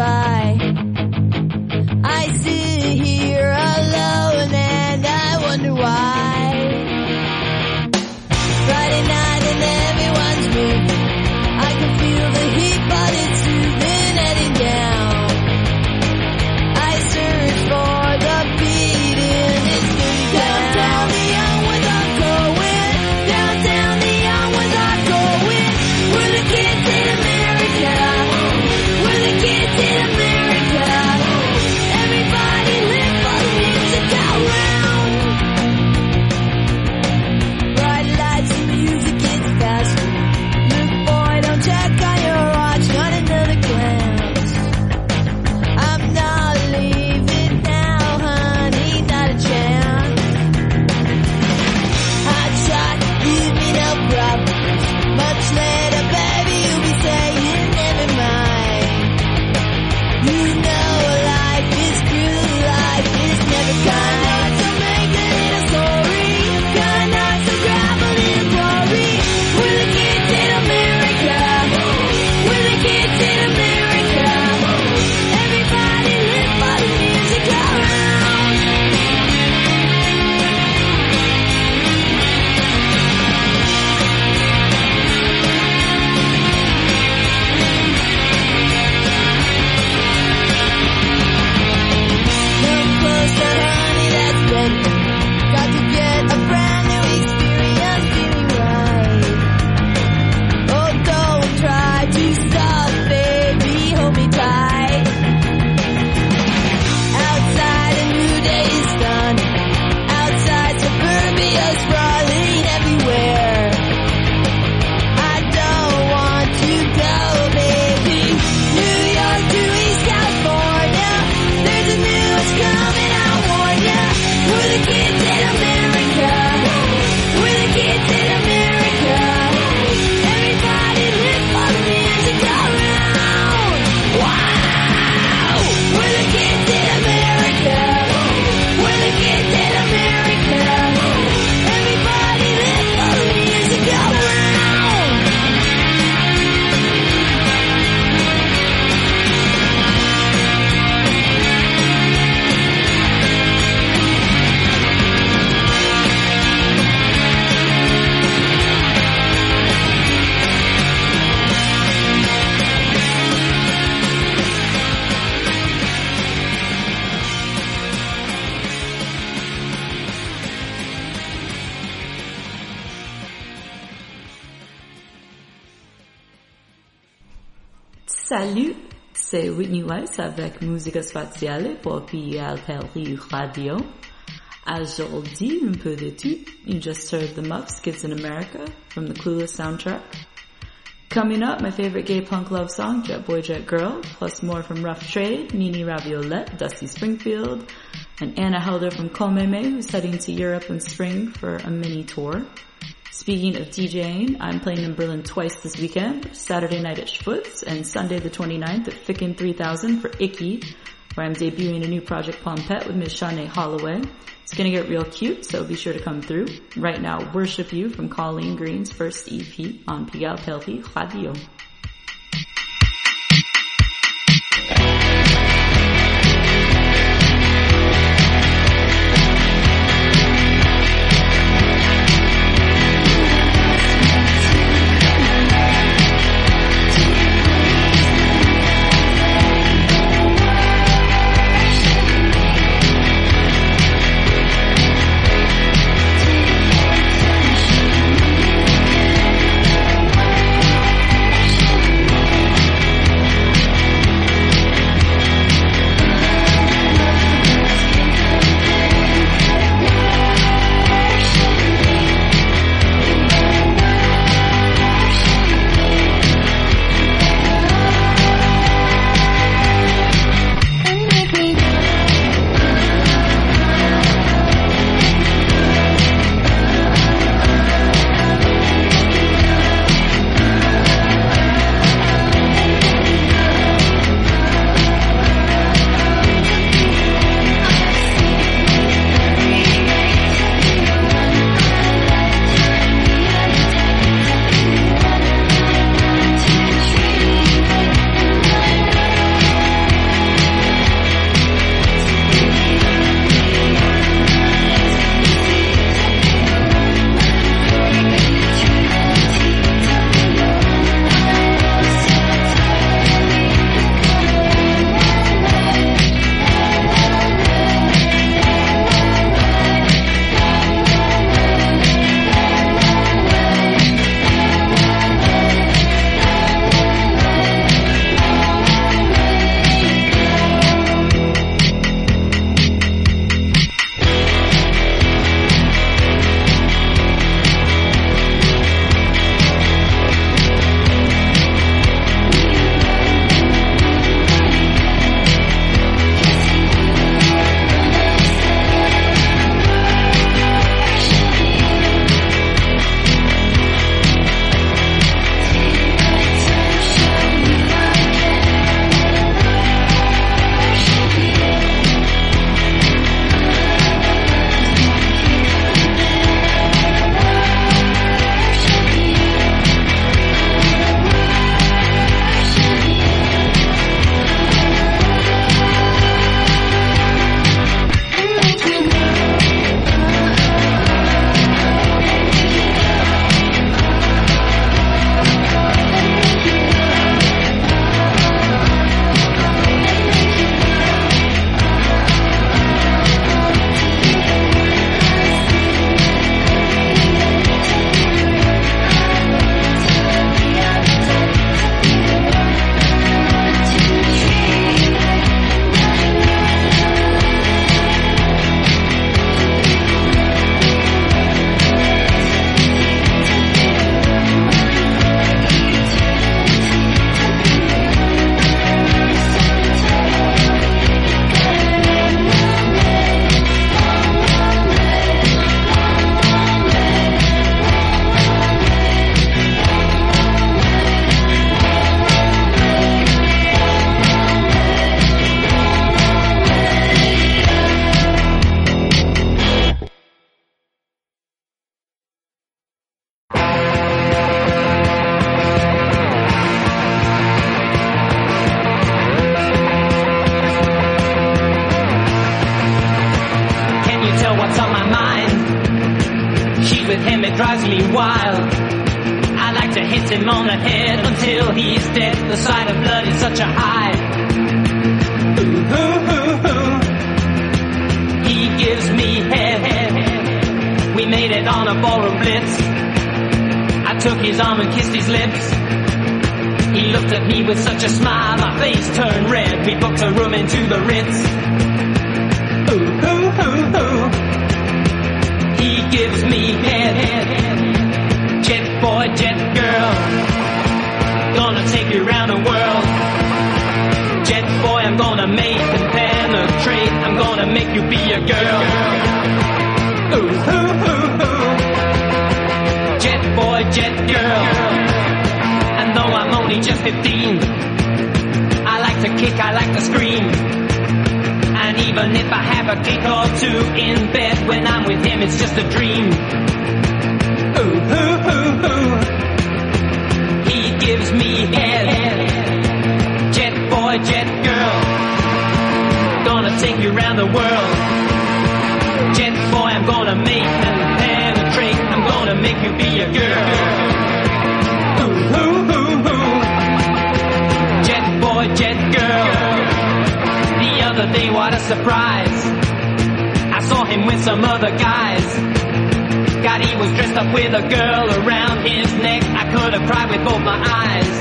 by. I sit here alone and I wonder why. It's Friday night and everyone's moving. I can feel the heat, but it's soothing, heading down. I search for the beat in this new town. Downtown the young ones are going. Downtown the young ones are going. We're the kids in America. We're the kids in America. Everybody live for the music around. Bright lights and music, it's faster. Look, boy, don't check on your watch. Got another glance. I'm not leaving now, honey. Not a chance. Hot shot, give me no problems. Much later, baby, you'll be saying never mind. You know life is cruel, life is never kind. Got to make a little story. Got not to gravel in glory. We're the kids in America. We're the kids in America. Everybody live for the music around. Look closer, honey, that's better. Got to get a brand new experience, feeling right. Oh, don't try to stop, baby, hold me tight. Outside, a new day is done. Outside, suburbia sprawling everywhere. I don't want to go, baby. New York to East California. There's a news coming, I warn ya. We're the kids in America. We're the kids in America. Everybody live for the music around. Wow! We're the kids in America. We're the kids in America. Everybody live for the music around. Salut, c'est Whitney Weiss avec Musica Spatiale pour Pigalle Perry Radio. Aujourd'hui, un peu de tout. You just heard the Muffs, Kids in America, from the Clueless soundtrack. Coming up, my favorite gay punk love song, Jet Boy, Jet Girl, plus more from Rough Trade, Nini Raviolette, Dusty Springfield, and Anne Helder from Komeme, who's heading to Europe in spring for a mini tour. Speaking of DJing, I'm playing in Berlin twice this weekend, Saturday night at Schwutz and Sunday the 29th at Ficken 3000 for Icky, where I'm debuting a new project, Pompet, with Ms. Shanae Holloway. It's gonna get real cute, so be sure to come through. Right now, Worship You from Colleen Green's first EP on Pigalle Pelfi Radio. with him, it drives me wild. I like to hit him on the head until he's dead. The sight of blood is such a high. Ooh, ooh, ooh, ooh. He gives me head. We made it on a ballroom blitz. I took his arm and kissed his lips. He looked at me with such a smile, my face turned red. We booked a room into the Ritz. Ooh, ooh, ooh, ooh. He gives me head. Jet boy, jet girl, gonna take you round the world. Jet boy, I'm gonna make and penetrate. I'm gonna make you be a girl. Ooh, ooh, ooh, ooh. Jet boy, jet girl. I'm only just 15. I like to kick, I like to scream. And even if I have a kick or two in bed, when I'm with him it's just a dream. Ooh, ooh, ooh, ooh. He gives me head. Jet boy, jet girl, gonna take you around the world. Jet boy, I'm gonna make and penetrate. I'm gonna make you be a girl. Ooh, ooh. Jet girl. The other day, what a surprise. I saw him with some other guys. God, he was dressed up with a girl around his neck. I could have cried with both my eyes.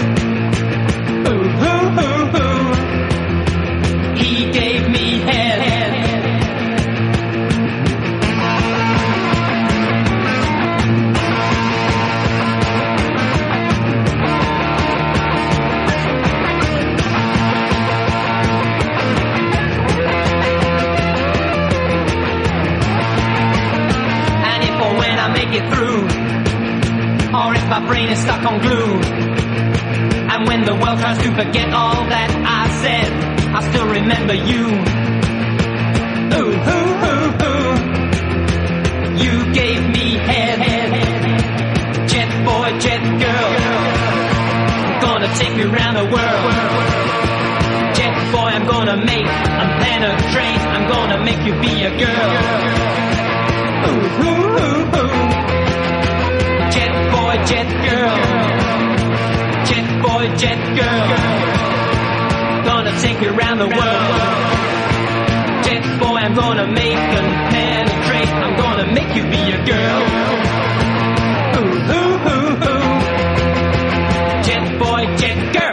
Ooh, ooh, ooh, ooh. He gave me head. Make it through, or if my brain is stuck on glue, and when the world tries to forget all that I said, I still remember you. Ooh, ooh, ooh, ooh. You gave me head. Jet boy, jet girl, gonna take me around the world. Jet boy, I'm gonna make and penetrate. I'm gonna make you be a girl. Ooh, ooh, ooh, ooh. Jet boy, jet girl. Jet boy, jet girl. Gonna take you around the world. Jet boy, I'm gonna make and penetrate. I'm gonna make you be a girl. Ooh, ooh, ooh, ooh. Jet boy, jet girl.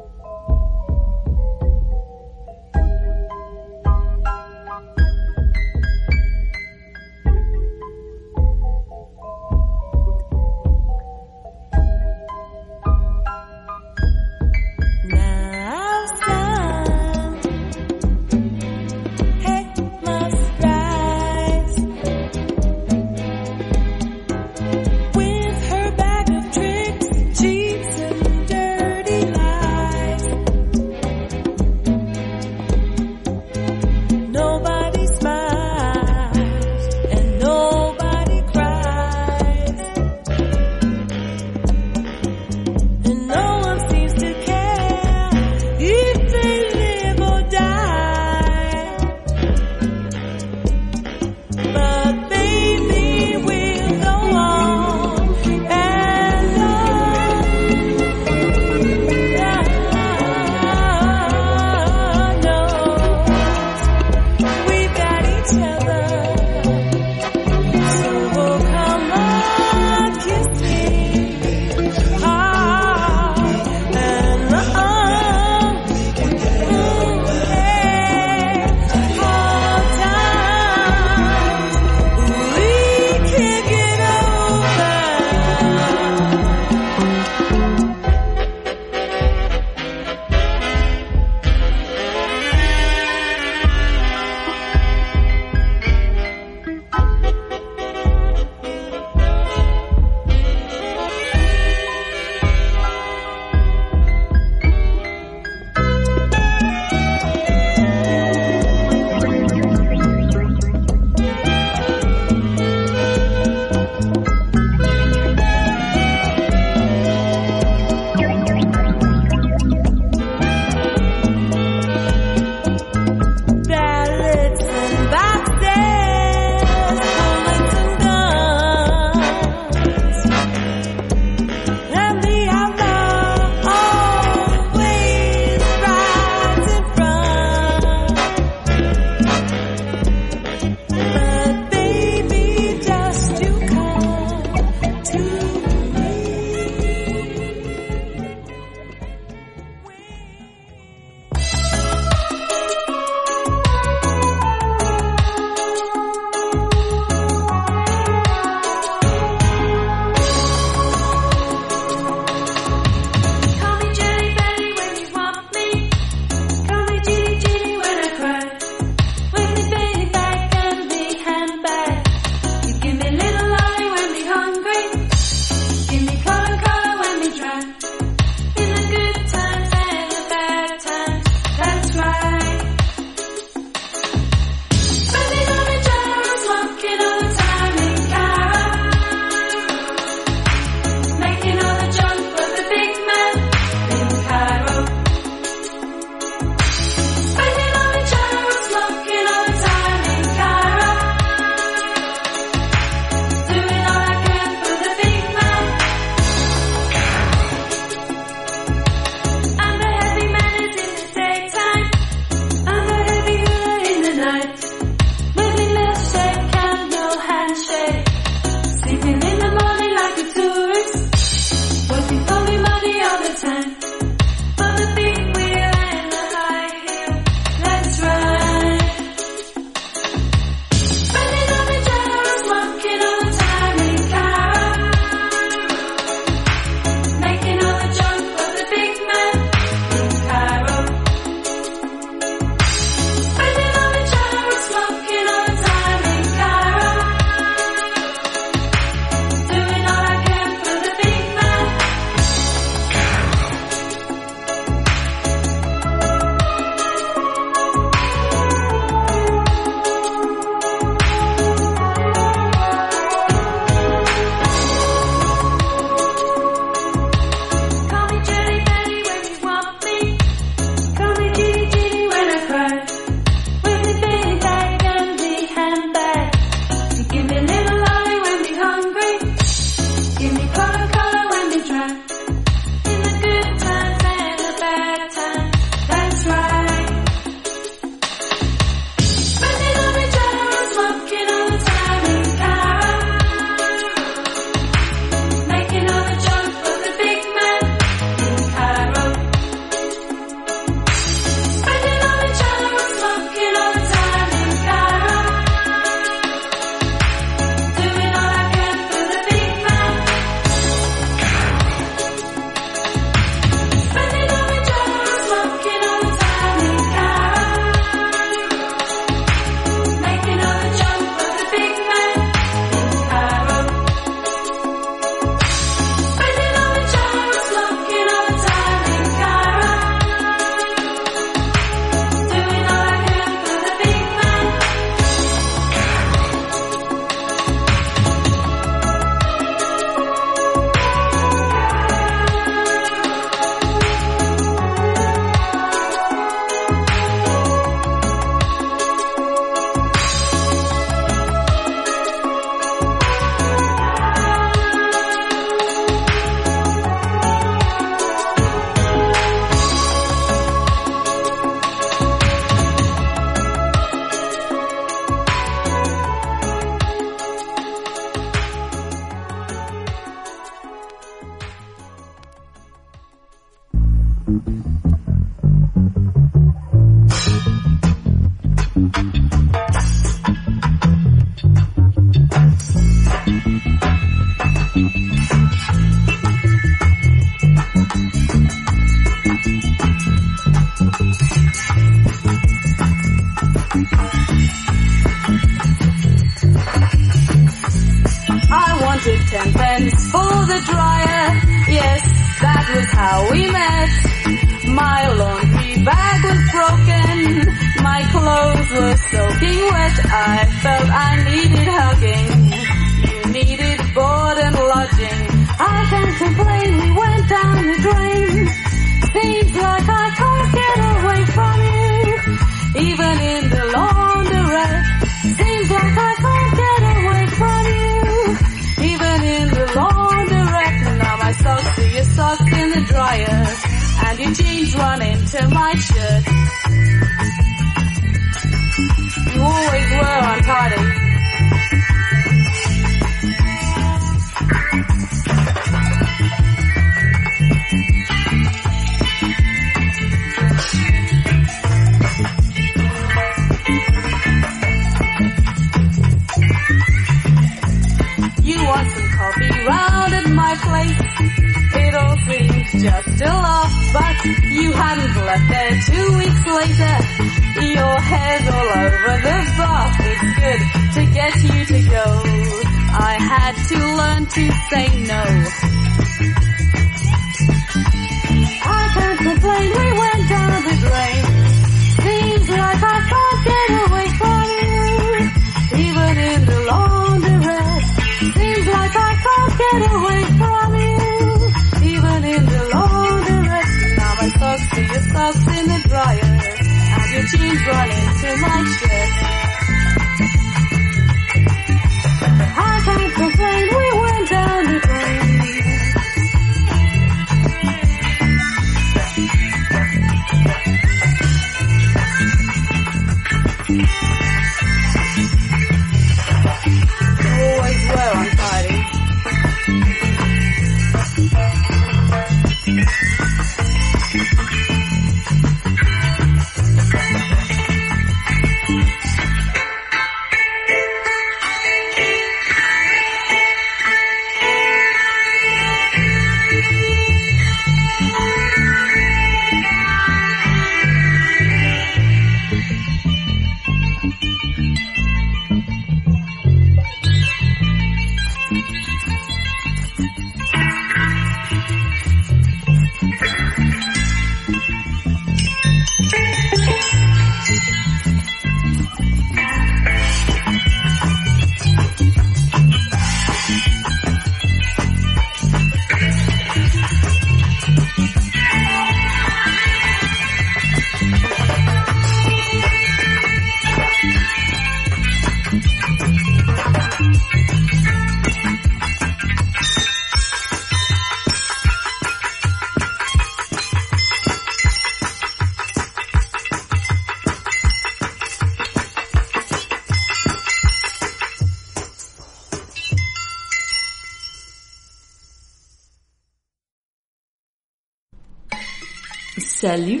Salut,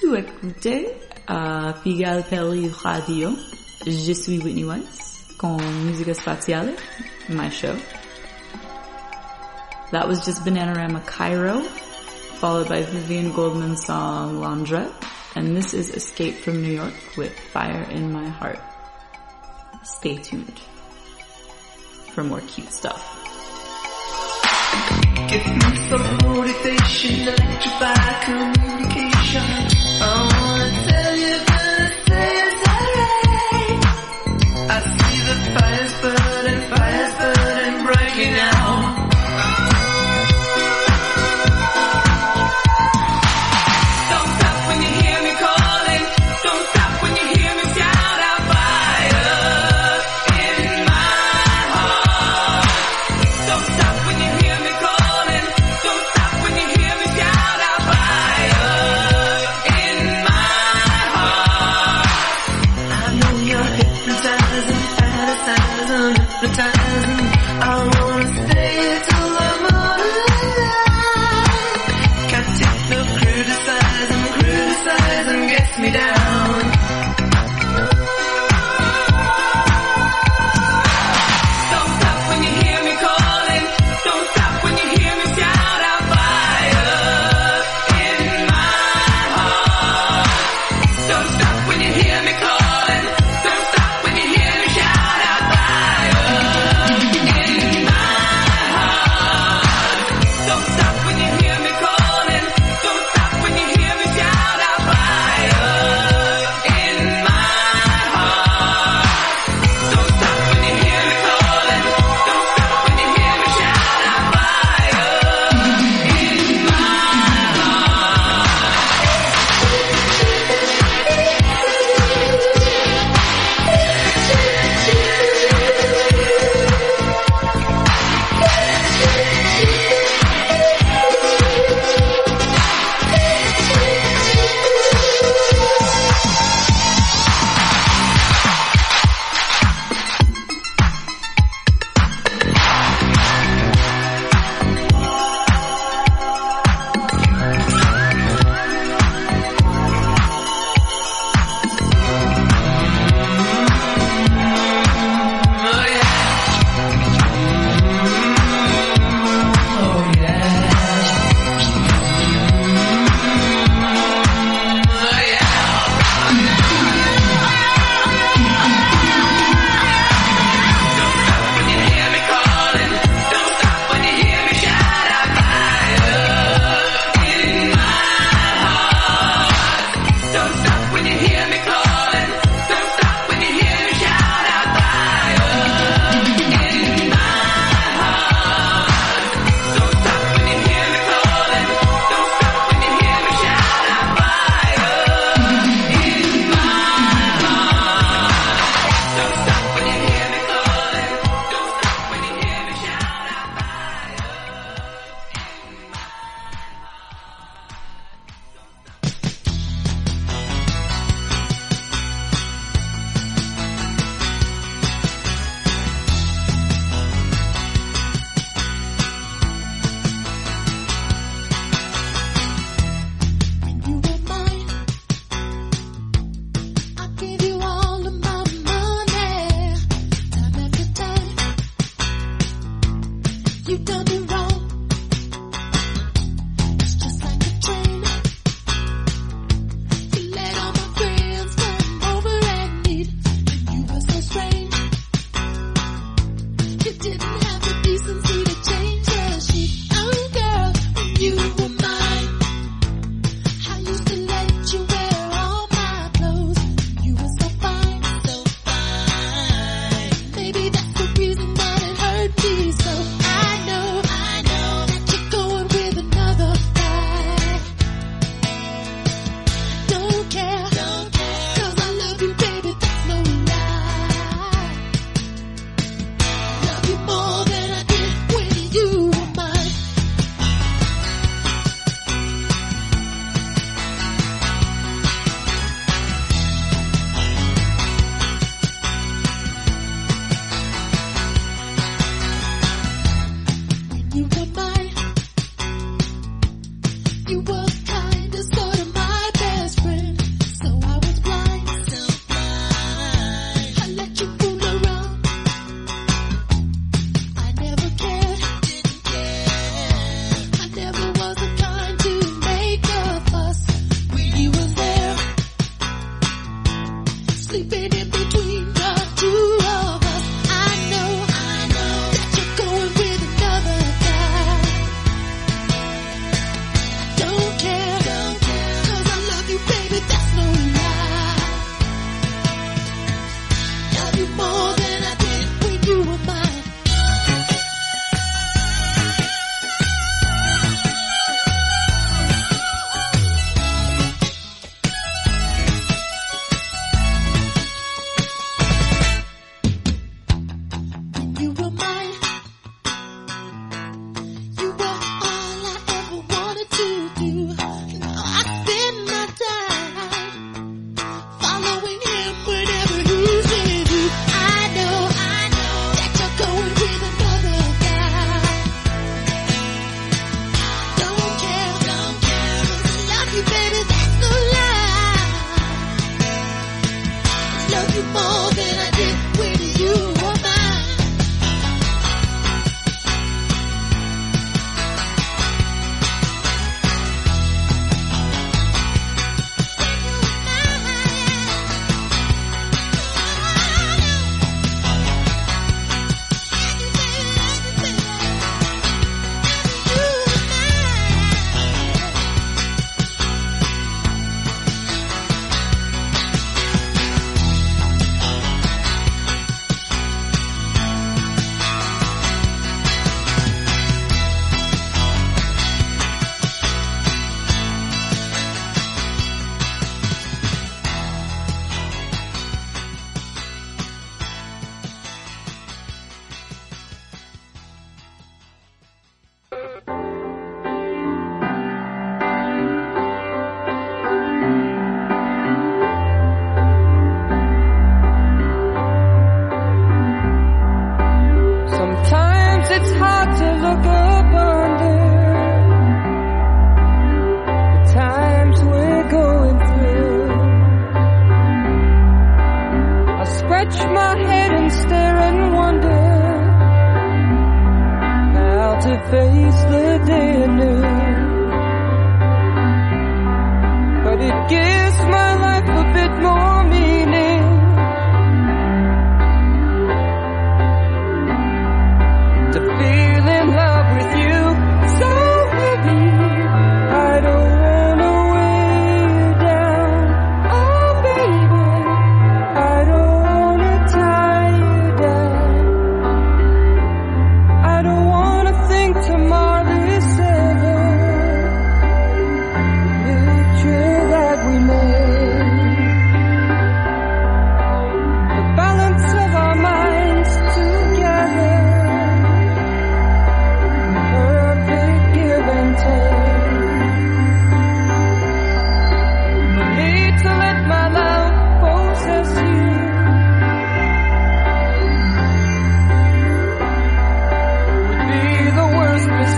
tu écoutes à Pigalle Perfi Radio. Je suis Whitney Weiss con Musica Spatiale, my show. That was just Bananarama Cairo, followed by Vivian Goldman's song Landre, and this is Escape from New York with Fire in My Heart. Stay tuned for more cute stuff. Give me some motivation, electrify communication. I wanna tell you that it is alright. I see the fires burning, breaking out. I wanna stay till I'm out of line. Can't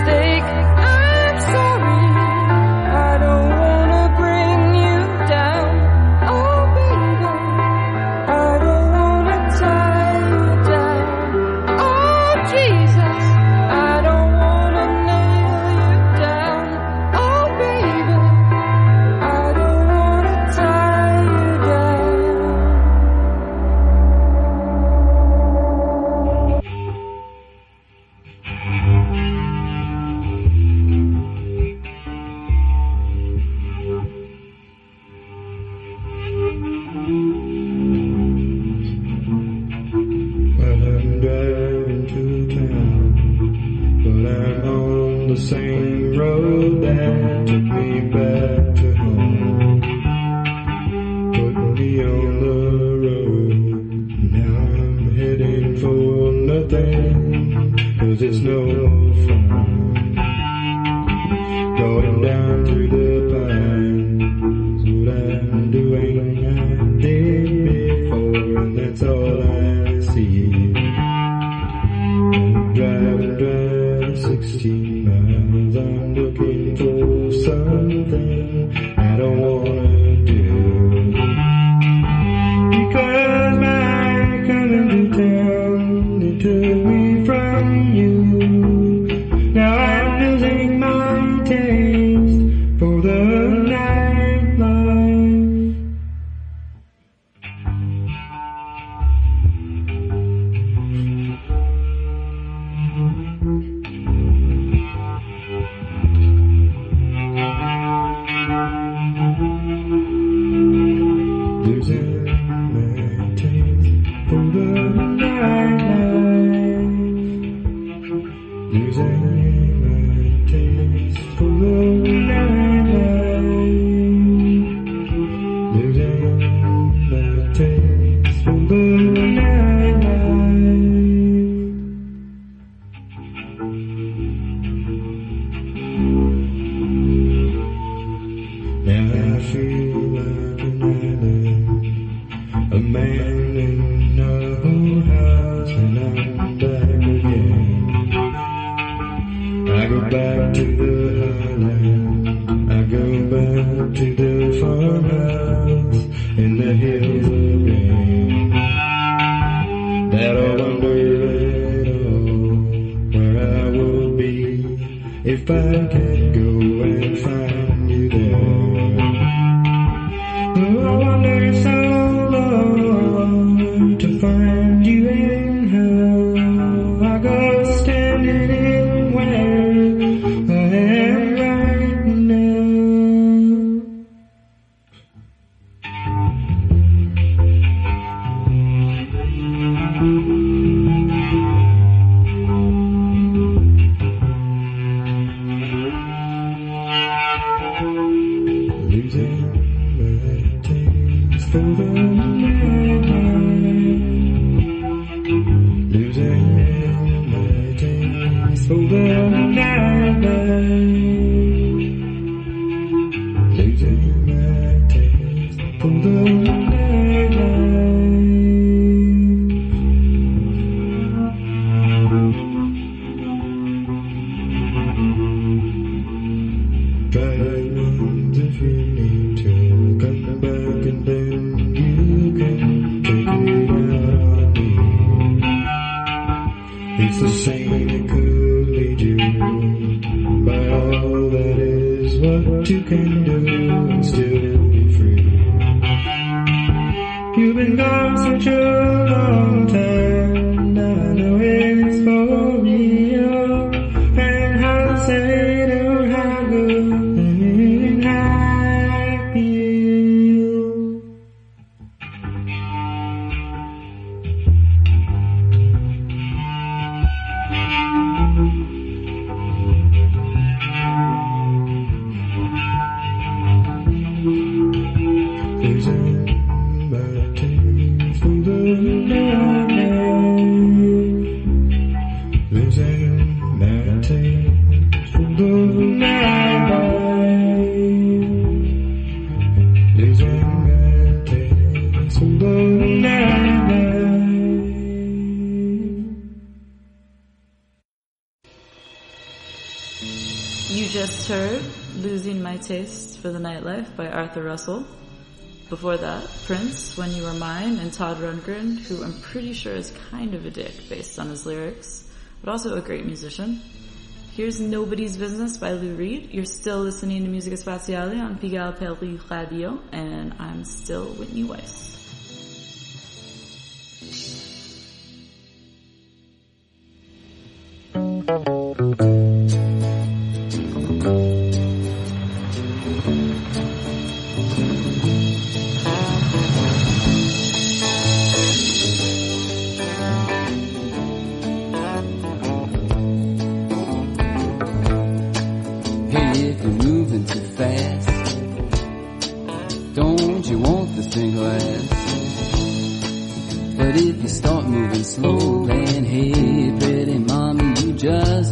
Stay. by Arthur Russell. Before that, Prince, When You Were Mine, and Todd Rundgren, who I'm pretty sure is kind of a dick based on his lyrics, but also a great musician. Here's Nobody's Business by Lou Reed. You're still listening to Musica Spatiale on Pigalle Perri Radio, and I'm still Whitney Weiss.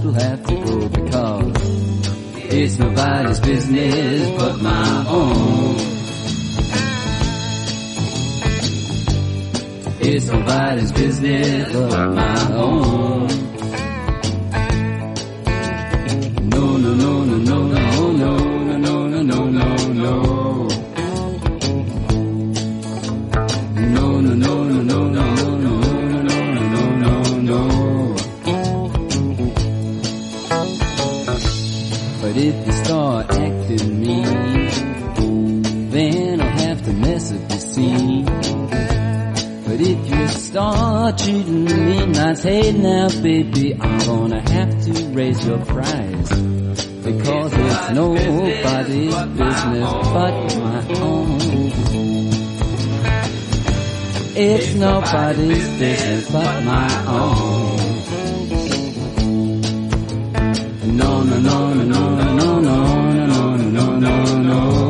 still have to go because it's nobody's business but my own. It's nobody's business but my own. No, no, no, no, no, no, no, no, no, no, no, no. If you start acting mean, then I'll have to mess up the scene. But if you start treating me nice, hey now baby, I'm gonna have to raise your price. Because it's nobody's business but my own. It's nobody's business but my own. No, no, no, no, no, no, no, no, no, no, no.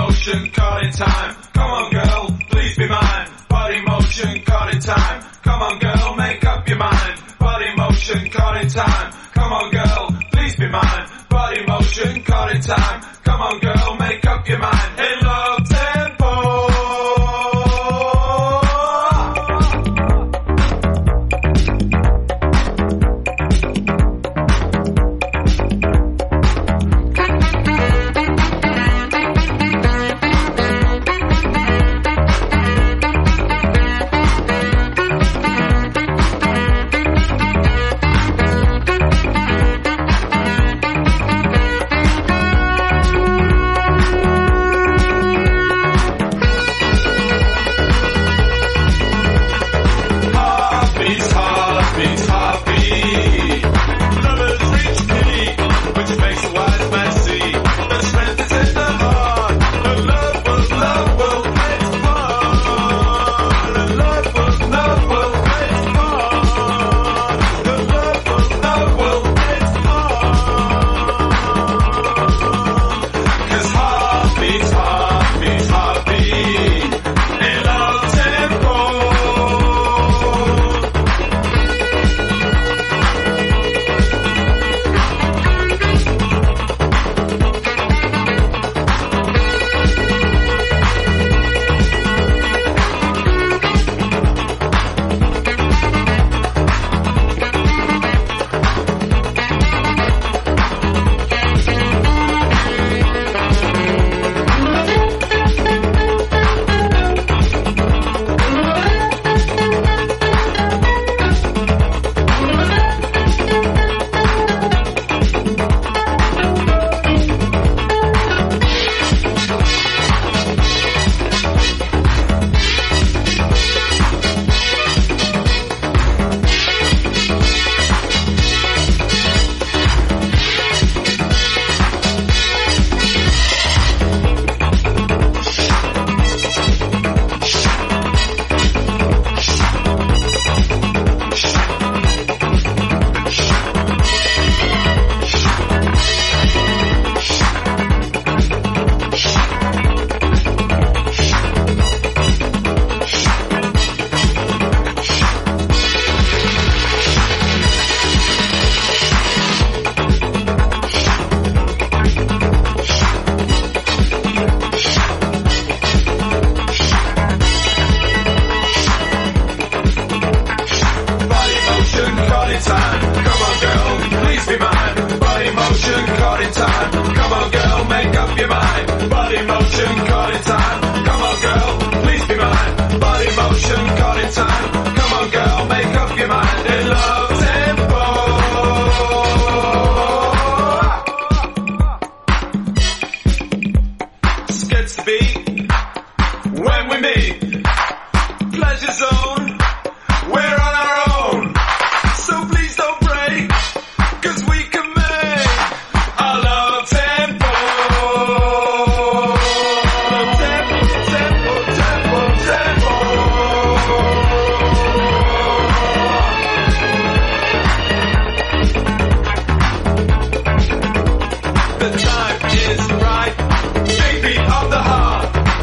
motion, call it time. Come on, girl, please be mine. Body motion, call it time. Come on, girl, make up your mind. Body motion, call it time. Come on, girl, please be mine. Body motion, call it time. Come on, girl, make up your mind. In love tempo.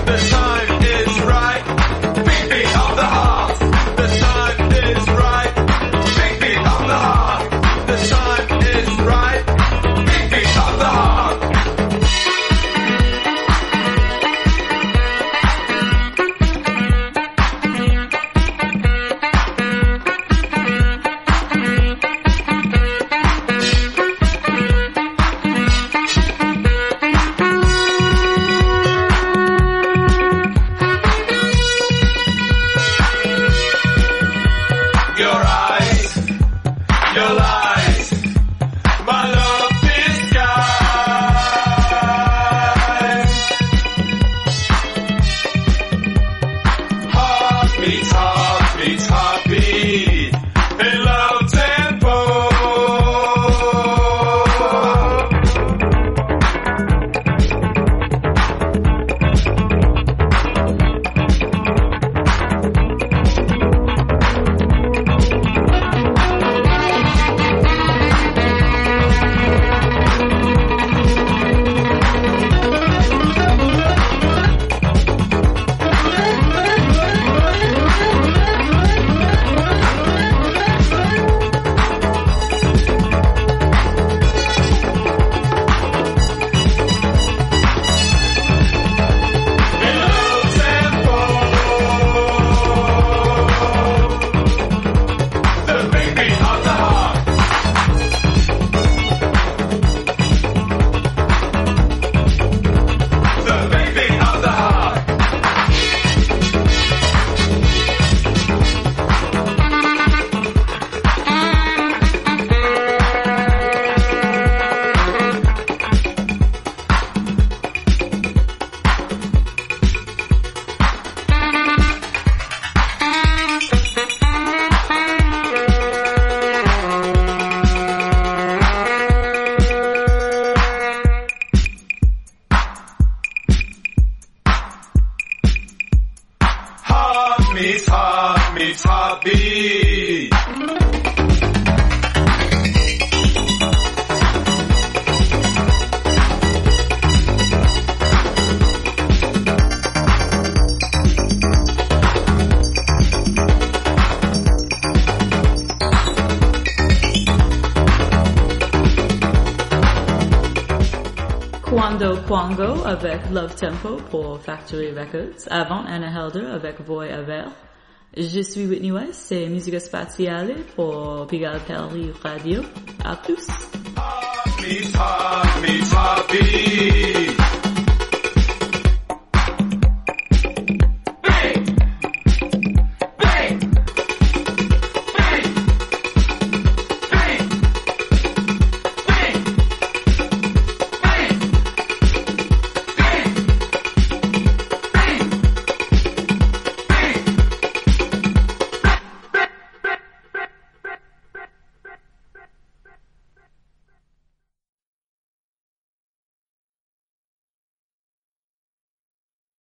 The time is right. meets hobby. Quando Quango avec Love Tempo pour Factory Records. Avant Anne Helder avec Voy Aver. Je suis Whitney Weiss, c'est Musica Spatiale pour Pigalle Perfi Radio. À plus.